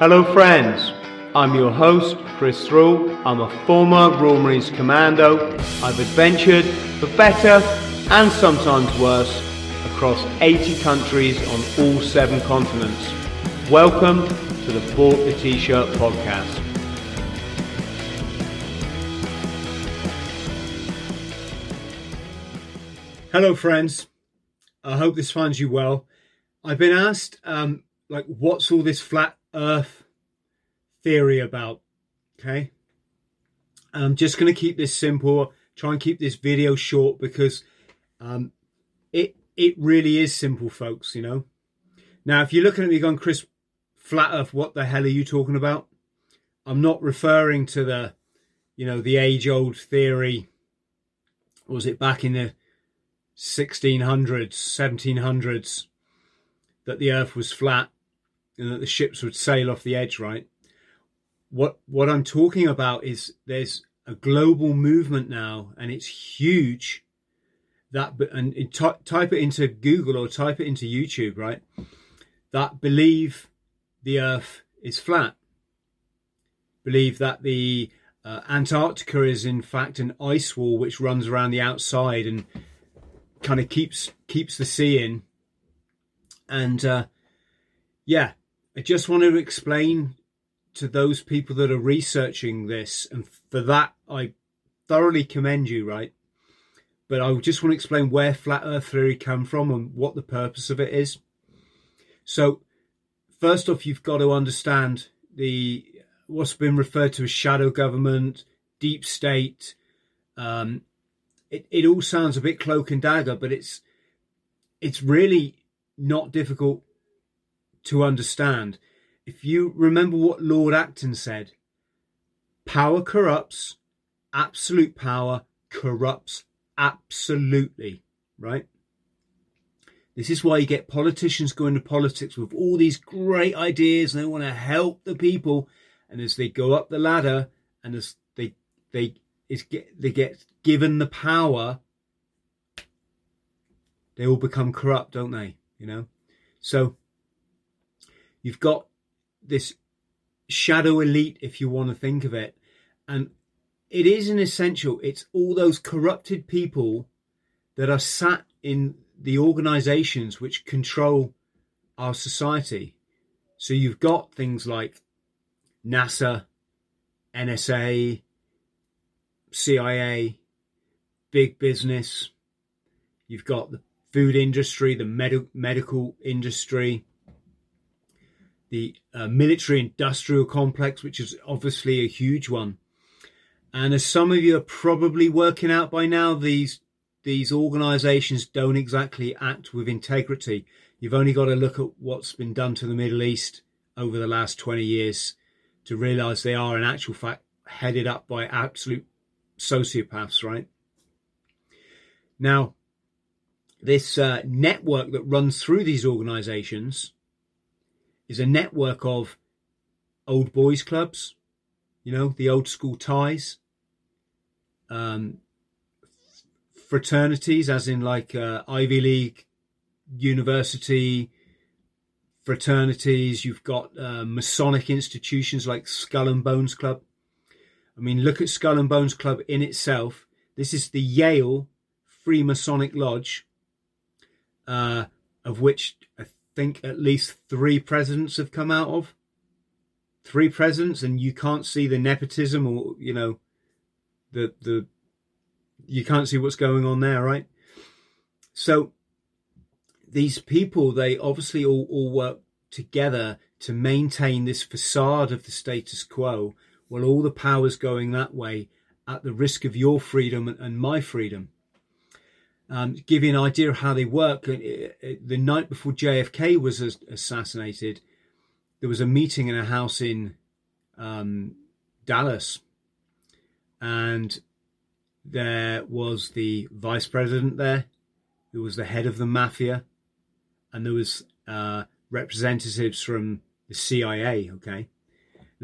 Hello friends, I'm your host Chris Thrall. I'm a former Royal Marines Commando. I've adventured for better and sometimes worse across 80 countries on all 7 continents. Welcome to the Bought the T-Shirt Podcast. Hello friends, I hope this finds you well. I've been asked, like, what's all this flat earth theory about, okay? I'm just going to keep this simple, try and keep this video short because it really is simple, folks, you know. Now, if you're looking at me going, Chris, flat earth, what the hell are you talking about? I'm not referring to the, you know, the age-old theory, or was it back in the 1600s, 1700s, that the earth was flat and that the ships would sail off the edge, right? What I'm talking about is there's a global movement now, and it's huge. Type it into Google or type it into YouTube, right? That believe the earth is flat. Believe that the Antarctica is in fact an ice wall which runs around the outside and kind of keeps the sea in. And yeah, I just want to explain to those people that are researching this, and for that I thoroughly commend you, right? But I just want to explain where flat earth theory come from and what the purpose of it is. So first off, you've got to understand the what's been referred to as shadow government, deep state. It all sounds a bit cloak and dagger, but it's really not difficult to understand. If you remember what Lord Acton said, power corrupts, absolute power corrupts absolutely, right? This is why you get politicians going to politics with all these great ideas, and they want to help the people. And as they go up the ladder, and as they get given the power, they all become corrupt, don't they? You know, so you've got this shadow elite, if you want to think of it, and it is an essential. It's all those corrupted people that are sat in the organizations which control our society. So you've got things like NASA, NSA, CIA, big business. You've got the food industry, the medical industry, the military industrial complex, which is obviously a huge one. And as some of you are probably working out by now, these organizations don't exactly act with integrity. You've only got to look at what's been done to the Middle East over the last 20 years to realize they are in actual fact headed up by absolute sociopaths, right? Now, this network that runs through these organizations is a network of old boys clubs, you know, the old school ties, fraternities, as in like Ivy League, university fraternities. You've got Masonic institutions like Skull and Bones Club. I mean, look at Skull and Bones Club in itself. This is the Yale Free Masonic Lodge, of which I think at least 3 presidents have come out of. 3 presidents, and you can't see the nepotism, or, you know, the you can't see what's going on there, right? So these people, they obviously all work together to maintain this facade of the status quo. Well, all the power's going that way at the risk of your freedom and my freedom. To give you an idea of how they work, the night before JFK was assassinated, there was a meeting in a house in Dallas. And there was the vice president there, there was the head of the mafia, and there was representatives from the CIA, okay?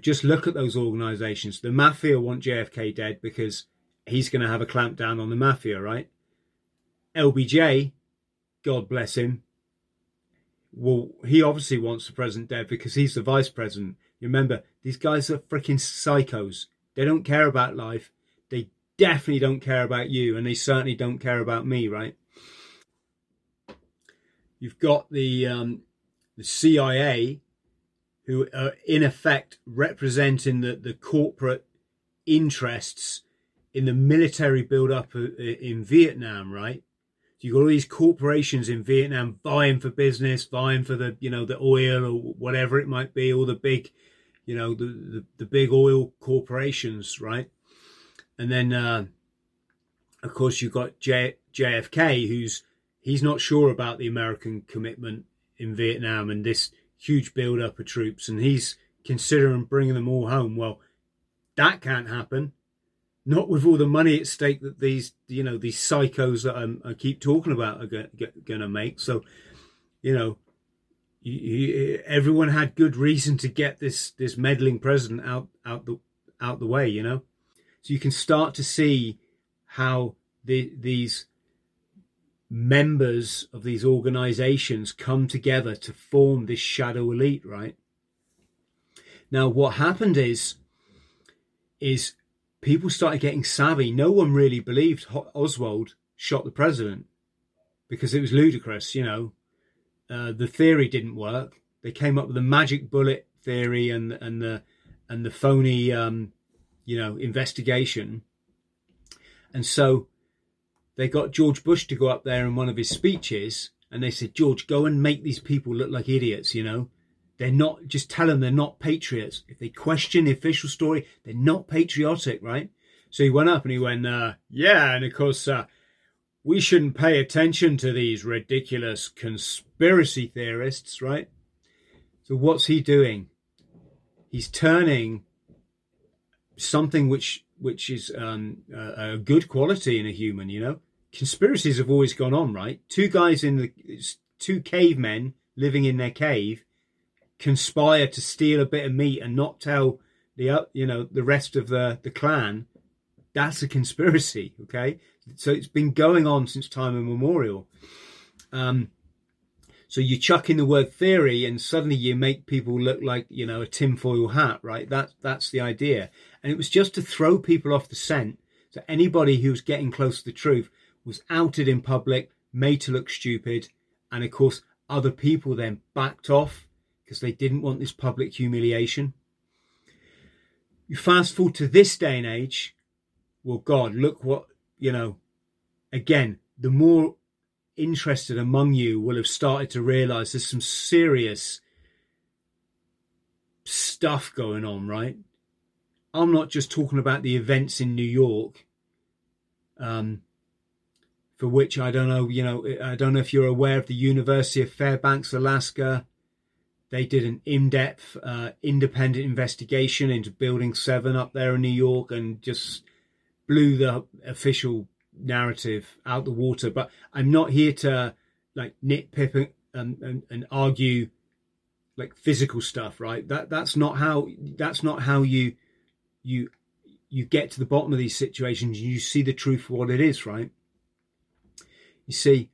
Just look at those organizations. The mafia want JFK dead because he's going to have a clamp down on the mafia, right? LBJ, God bless him, Well, he obviously wants the president dead because he's the vice president. You remember, these guys are freaking psychos. They don't care about life. They definitely don't care about you, and they certainly don't care about me, right? You've got the CIA, who are in effect representing the corporate interests in the military build-up in Vietnam, right? So you've got all these corporations in Vietnam vying for business, vying for the, you know, the oil or whatever it might be, all the big, you know, the big oil corporations, right? And then, of course, you've got JFK, he's not sure about the American commitment in Vietnam and this huge build-up of troops, and he's considering bringing them all home. Well, that can't happen. Not with all the money at stake that these, you know, these psychos that I keep talking about are going to make. So, you know, everyone had good reason to get this meddling president out the way, you know. So you can start to see how these members of these organizations come together to form this shadow elite, right? Now, what happened is people started getting savvy. No one really believed Oswald shot the president because it was ludicrous, you know. The theory didn't work. They came up with the magic bullet theory and the phony, you know, investigation. And so they got George Bush to go up there in one of his speeches, and they said, George, go and make these people look like idiots, you know. They're not, just tell them they're not patriots. If they question the official story, they're not patriotic, right? So he went up and he went, yeah, and of course, we shouldn't pay attention to these ridiculous conspiracy theorists, right? So what's he doing? He's turning something which is a good quality in a human, you know. Conspiracies have always gone on, right? Two cavemen living in their cave conspire to steal a bit of meat and not tell the rest of the clan. That's a conspiracy, okay? So it's been going on since time immemorial. So you chuck in the word theory, and suddenly you make people look like, you know, a tinfoil hat, right? That's the idea, and it was just to throw people off the scent. So anybody who's getting close to the truth was outed in public, made to look stupid, and of course, other people then backed off, because they didn't want this public humiliation. You fast forward to this day and age. Well, God, look what, you know, again, the more interested among you will have started to realize there's some serious stuff going on, right? I'm not just talking about the events in New York, for which I don't know, you know, I don't know if you're aware of the University of Fairbanks, Alaska. They did an in-depth, independent investigation into Building 7 up there in New York, and just blew the official narrative out the water. But I'm not here to, like, nitpick and argue, like, physical stuff, right? That's not how you get to the bottom of these situations. You see the truth for what it is, right? You see,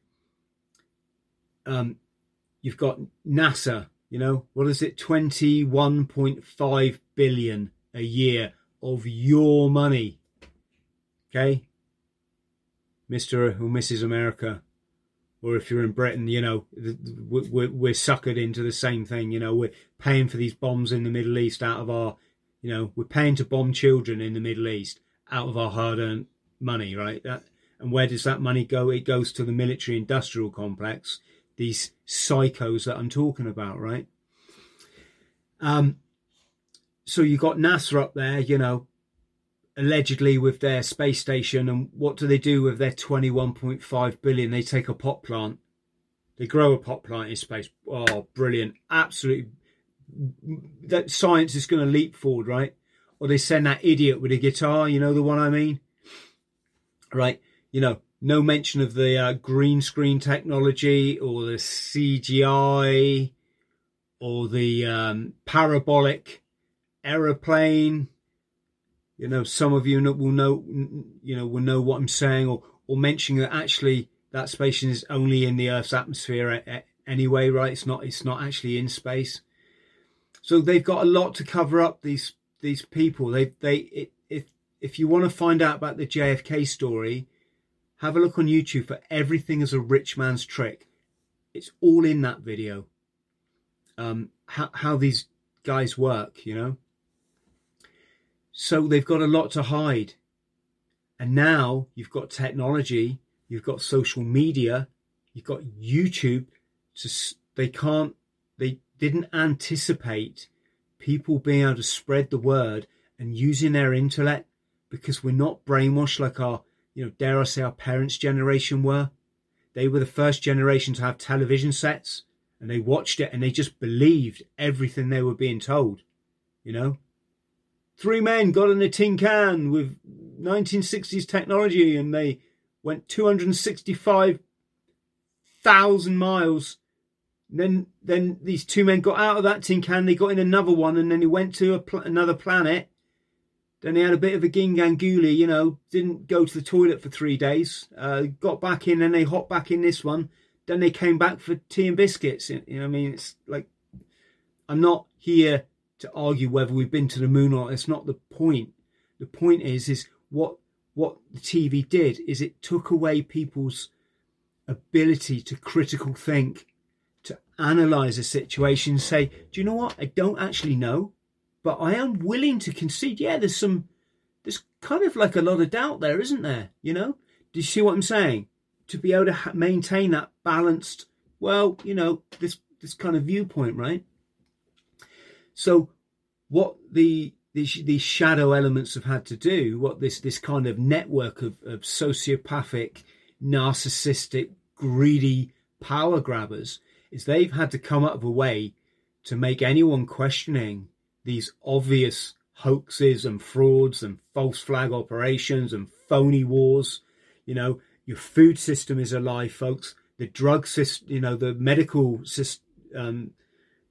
you've got NASA. You know, what is it? $21.5 billion a year of your money. Okay. Mr. or Mrs. America. Or if you're in Britain, you know, we're suckered into the same thing. You know, we're paying for these bombs in the Middle East out of our, you know, we're paying to bomb children in the Middle East out of our hard-earned money, right? And where does that money go? It goes to the military industrial complex. These psychos that I'm talking about, right? So you got NASA up there, you know, allegedly with their space station, and what do they do with their 21.5 billion? They take a pot plant, they grow a pot plant in space. Oh, brilliant! Absolutely, that science is going to leap forward, right? Or they send that idiot with a guitar, you know the one I mean, right? You know. No mention of the green screen technology or the CGI or the parabolic aeroplane. You know, some of you will know what I'm saying, or mentioning that actually that station is only in the Earth's atmosphere anyway, right? It's not actually in space. So they've got a lot to cover up, these people. If you want to find out about the JFK story, have a look on YouTube for Everything Is a Rich Man's Trick. It's all in that video. How these guys work, you know. So they've got a lot to hide. And now you've got technology, you've got social media, you've got YouTube. They didn't anticipate people being able to spread the word and using their intellect, because we're not brainwashed like our, dare I say, our parents' generation were. They were the first generation to have television sets, and they watched it and they just believed everything they were being told, you know. Three men got in a tin can with 1960s technology and they went 265,000 miles. Then these two men got out of that tin can, they got in another one, and then they went to another planet. Then they had a bit of a gingangooli, didn't go to the toilet for 3 days, got back in, and they hopped back in this one. Then they came back for tea and biscuits. It's like, I'm not here to argue whether we've been to the moon or not. It's not the point. The point is what the TV did is it took away people's ability to critical think, to analyse a situation, say, do you know what? I don't actually know, but I am willing to concede. Yeah, there's kind of like a lot of doubt there, isn't there? Do you see what I'm saying? To be able to maintain that balanced, this kind of viewpoint, right? So what these shadow elements have had to do, what this kind of network of sociopathic, narcissistic, greedy power grabbers, is they've had to come up with a way to make anyone questioning these obvious hoaxes and frauds and false flag operations and phony wars. Your food system is a lie, folks. The drug system, the medical system,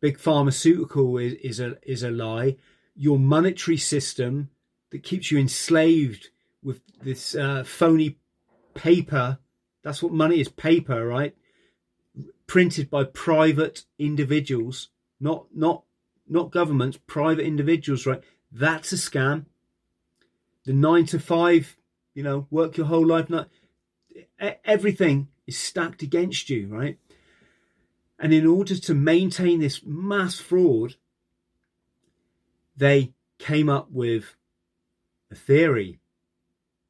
big pharmaceutical is a lie. Your monetary system that keeps you enslaved with this phony paper. That's what money is, paper, right? Printed by private individuals, not governments, private individuals, right? That's a scam. The 9 to 5, work your whole life. Everything is stacked against you, right? And in order to maintain this mass fraud, they came up with a theory.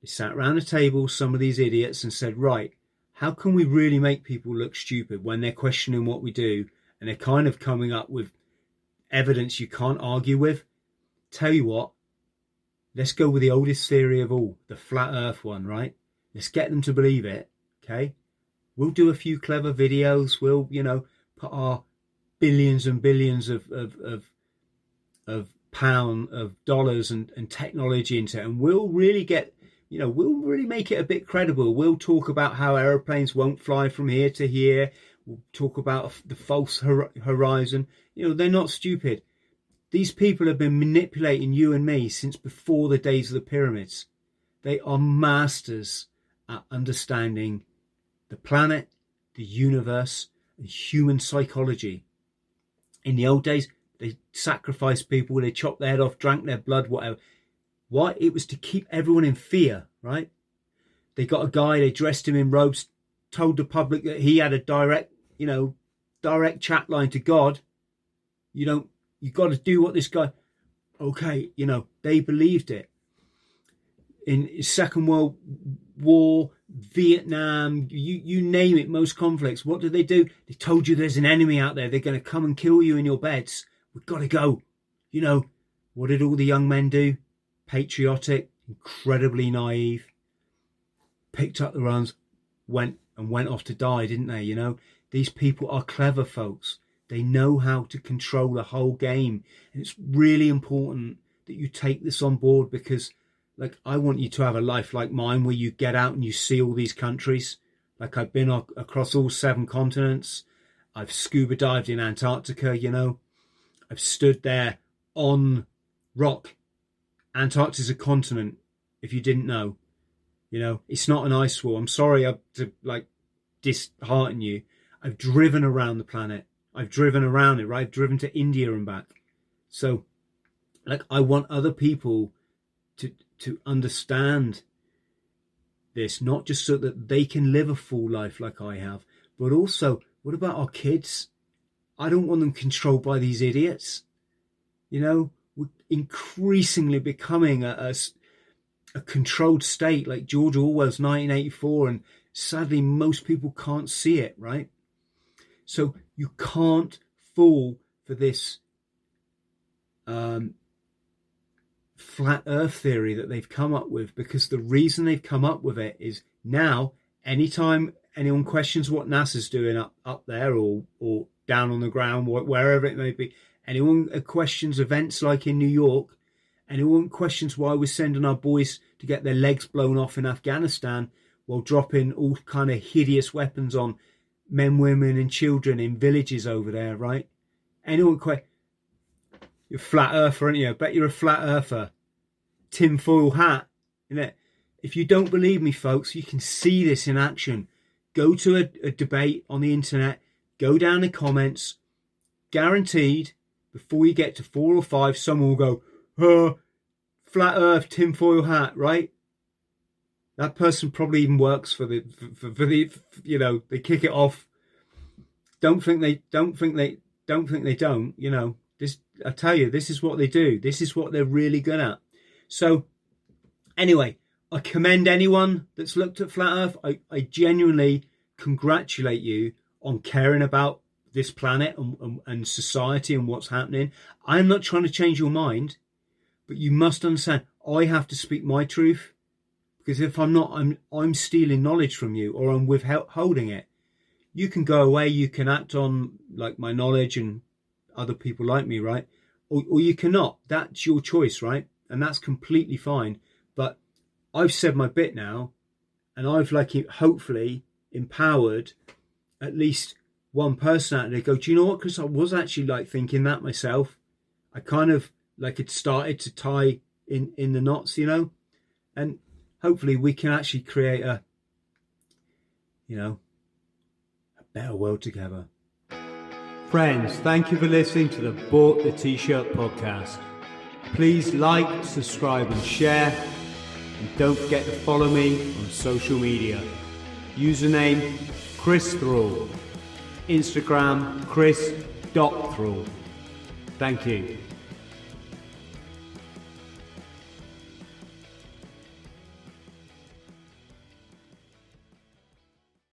They sat around a table, some of these idiots, and said, right, how can we really make people look stupid when they're questioning what we do? And they're kind of coming up with evidence you can't argue with. Tell you what, let's go with the oldest theory of all, the flat earth one, right? Let's get them to believe it, okay? We'll do a few clever videos. We'll, put our billions and billions of pounds of dollars and technology into it, and we'll really get, we'll really make it a bit credible. We'll talk about how aeroplanes won't fly from here to here. We'll talk about the false horizon. They're not stupid. These people have been manipulating you and me since before the days of the pyramids. They are masters at understanding the planet, the universe, and human psychology. In the old days, they sacrificed people, they chopped their head off, drank their blood, whatever. Why? It was to keep everyone in fear, right? They got a guy, they dressed him in robes, told the public that he had a direct chat line to God. You got to do what this guy, okay, they believed it. In Second World War, Vietnam, you name it, most conflicts. What do? They told you there's an enemy out there. They're going to come and kill you in your beds. We've got to go. What did all the young men do? Patriotic, incredibly naive. Picked up the runs, went off to die, didn't they? These people are clever, folks. They know how to control the whole game. And it's really important that you take this on board, because I want you to have a life like mine, where you get out and you see all these countries. I've been across all 7 continents. I've scuba dived in Antarctica, I've stood there on rock. Antarctica's a continent, if you didn't know. It's not an ice wall. I'm sorry to dishearten you. I've driven around the planet. I've driven around it, right? I've driven to India and back. So, like, I want other people to understand this, not just so that they can live a full life like I have, but also, what about our kids? I don't want them controlled by these idiots. You know, we're increasingly becoming a controlled state, like George Orwell's 1984, and sadly, most people can't see it, right? So you can't fall for this flat earth theory that they've come up with, because the reason they've come up with it is now, anytime anyone questions what NASA's doing up there or down on the ground, wherever it may be, anyone questions events like in New York, anyone questions why we're sending our boys to get their legs blown off in Afghanistan while dropping all kind of hideous weapons on men, women and children in villages over there, right? Anyone questions? You're a flat earther, aren't you? I bet you're a flat earther. Tinfoil hat, isn't it? If you don't believe me, folks, you can see this in action. Go to a debate on the internet. Go down the comments. Guaranteed, before you get to 4 or 5, someone will go, oh, flat earth, tinfoil hat, right? That person probably even works for the you know, they kick it off. Don't think they don't, you know. This, I tell you, this is what they do. This is what they're really good at. So, anyway, I commend anyone that's looked at flat Earth. I genuinely congratulate you on caring about this planet and society and what's happening. I'm not trying to change your mind, but you must understand I have to speak my truth, because if I'm not, I'm stealing knowledge from you, or I'm withholding it. You can go away. You can act on like my knowledge and other people like me, right? Or you cannot. That's your choice, right? And that's completely fine. But I've said my bit now, and I've like hopefully empowered at least one person out there. Go, do you know what, Chris? I was actually like thinking that myself. I kind of like had started to tie in the knots, you know. And hopefully we can actually create a, you know, a better world together. Friends, thank you for listening to the Bought the T-Shirt Podcast. Please like, subscribe and share. And don't forget to follow me on social media. Username, Chris Thrall. Instagram, Chris.Thrall. Thank you.